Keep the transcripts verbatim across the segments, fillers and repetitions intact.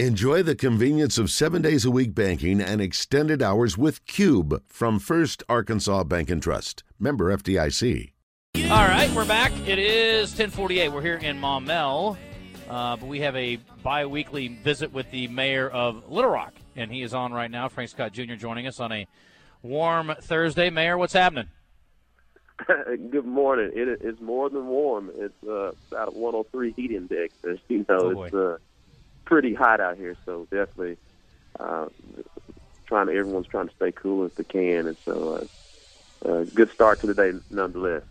Enjoy the convenience of seven days a week banking and extended hours with Cube from First Arkansas Bank and Trust. Member F D I C. All right, we're back. It is ten forty-eight. We're here in Maumelle, uh, but we have a bi-weekly visit with the mayor of Little Rock, and he is on right now. Frank Scott Junior joining us on a warm Thursday. Mayor, what's happening? Good morning. It is more than warm. It's uh, about a one oh three heat index. As you know, oh, it's uh, pretty hot out here, so definitely uh, trying to, everyone's trying to stay cool as they can, and so a uh, uh, good start to the day nonetheless.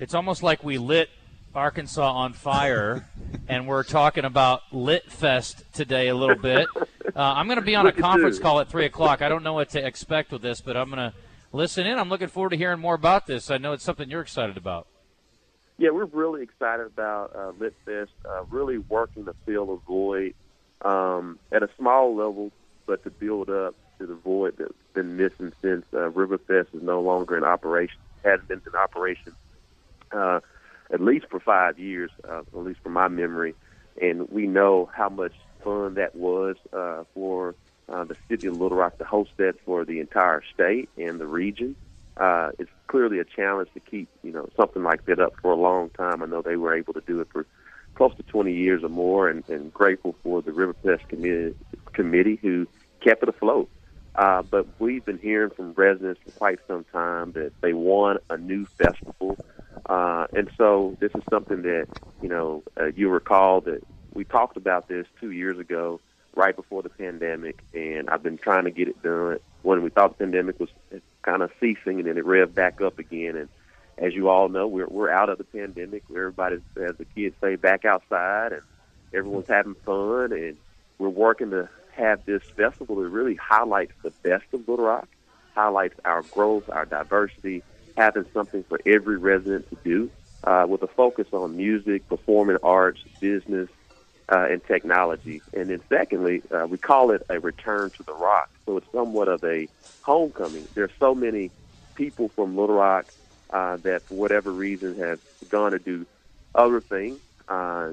It's almost like we lit Arkansas on fire, and we're talking about Lit Fest today a little bit. Uh, I'm going to be on a conference call at three o'clock. I don't know what to expect with this, but I'm going to listen in. I'm looking forward to hearing more about this. I know it's something you're excited about. Yeah, we're really excited about uh, Lit Fest, uh, really working to fill the void um, at a small level, but to build up to the void that's been missing since uh, Riverfest is no longer in operation, hasn't been in operation Uh, at least for five years, uh, at least from my memory, and we know how much fun that was uh, for uh, the city of Little Rock to host that for the entire state and the region. Uh, it's clearly a challenge to keep, you know, something like that up for a long time. I know they were able to do it for close to twenty years or more, and, and grateful for the Riverfest committee, committee who kept it afloat. Uh, but we've been hearing from residents for quite some time that they want a new festival. Uh, and so this is something that, you know, uh, you recall that we talked about this two years ago, right before the pandemic, and I've been trying to get it done when we thought the pandemic was kind of ceasing, and then it revved back up again. And as you all know, we're we're out of the pandemic. Everybody's, as the kids say, back outside, and everyone's having fun, and we're working to have this festival that really highlights the best of Little Rock, highlights our growth, our diversity, having something for every resident to do, uh, with a focus on music, performing arts, business, uh, and technology. And then secondly, uh, we call it a return to the rock. So it's somewhat of a homecoming. There's so many people from Little Rock uh, that for whatever reason have gone to do other things. Uh,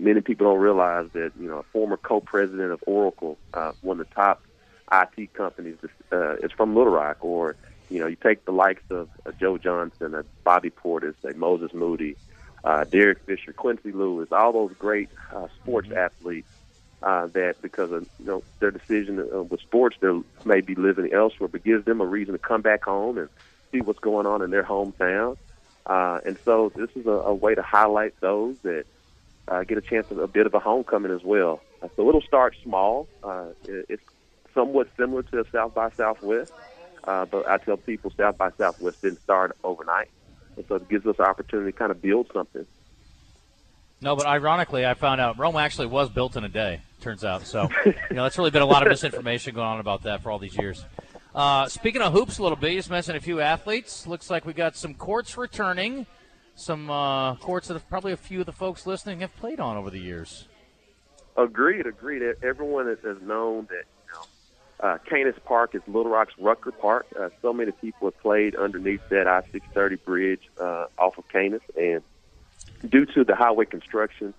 many people don't realize that, you know, a former co-president of Oracle, uh, one of the top I T companies, uh, is from Little Rock. Or, you know, you take the likes of uh, Joe Johnson, uh, Bobby Portis, uh, Moses Moody, uh, Derek Fisher, Quincy Lewis, all those great uh, sports mm-hmm. athletes uh, that because of, you know, their decision uh, with sports, they may be living elsewhere, but gives them a reason to come back home and see what's going on in their hometown. Uh, and so this is a, a way to highlight those that uh, get a chance of a bit of a homecoming as well. Uh, so it'll start small. Uh, it, it's somewhat similar to South by Southwest. Uh, but I tell people South by Southwest didn't start overnight, and so it gives us an opportunity to kind of build something. No, but ironically, I found out Rome actually was built in a day, turns out. So, you know, it's really been a lot of misinformation going on about that for all these years. Uh, speaking of hoops a little bit, you just mentioned a few athletes. Looks like we got some courts returning, some uh, courts that probably a few of the folks listening have played on over the years. Agreed, agreed. Everyone has known that Uh, Canis Park is Little Rock's Rucker Park. Uh, so many people have played underneath that I six thirty bridge uh, off of Canis. And due to the highway construction,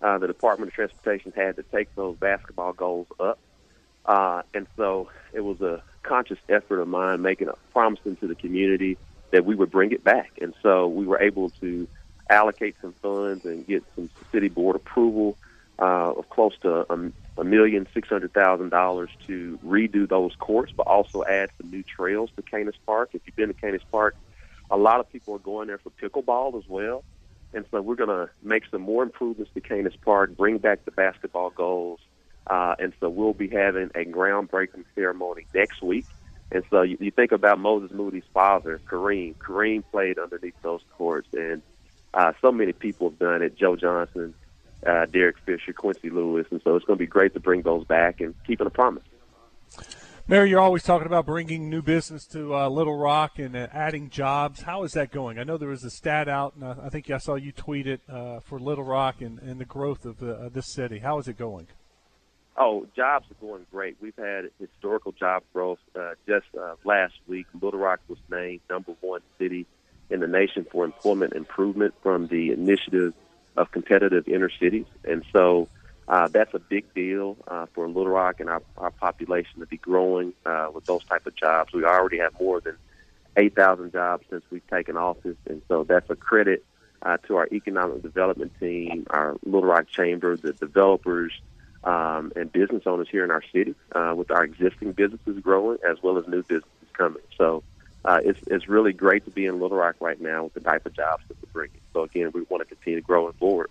uh, the Department of Transportation had to take those basketball goals up. Uh, and so it was a conscious effort of mine, making a promise to the community that we would bring it back. And so we were able to allocate some funds and get some city board approval uh, of close to a um, a million six hundred thousand dollars to redo those courts, but also add some new trails to Canis Park. If you've been to Canis Park, a lot of people are going there for pickleball as well. And so we're going to make some more improvements to Canis Park, bring back the basketball goals. Uh, and so we'll be having a groundbreaking ceremony next week. And so you, you think about Moses Moody's father, Kareem. Kareem played underneath those courts, and uh, so many people have done it. Joe Johnson, Uh, Derek Fisher, Quincy Lewis, and so it's going to be great to bring those back and keeping a promise. Mayor, you're always talking about bringing new business to uh, Little Rock and uh, adding jobs. How is that going? I know there was a stat out, and I think I saw you tweet it uh, for Little Rock and, and the growth of, uh, of this city. How is it going? Oh, jobs are going great. We've had historical job growth. Uh, just uh, last week, Little Rock was named number one city in the nation for employment improvement from the initiative of Competitive Inner Cities. And so Uh, that's a big deal uh, for Little Rock and our, our population to be growing uh, with those type of jobs. We already have more than eight thousand jobs since we've taken office, and so that's a credit uh, to our economic development team, our Little Rock Chamber, the developers, um, and business owners here in our city uh, with our existing businesses growing as well as new businesses coming. So uh, it's, it's really great to be in Little Rock right now with the type of jobs that we're bringing. So, again, we want to continue growing forward.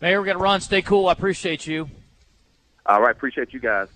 Mayor, we're going to run. Stay cool. I appreciate you. All right. Appreciate you guys.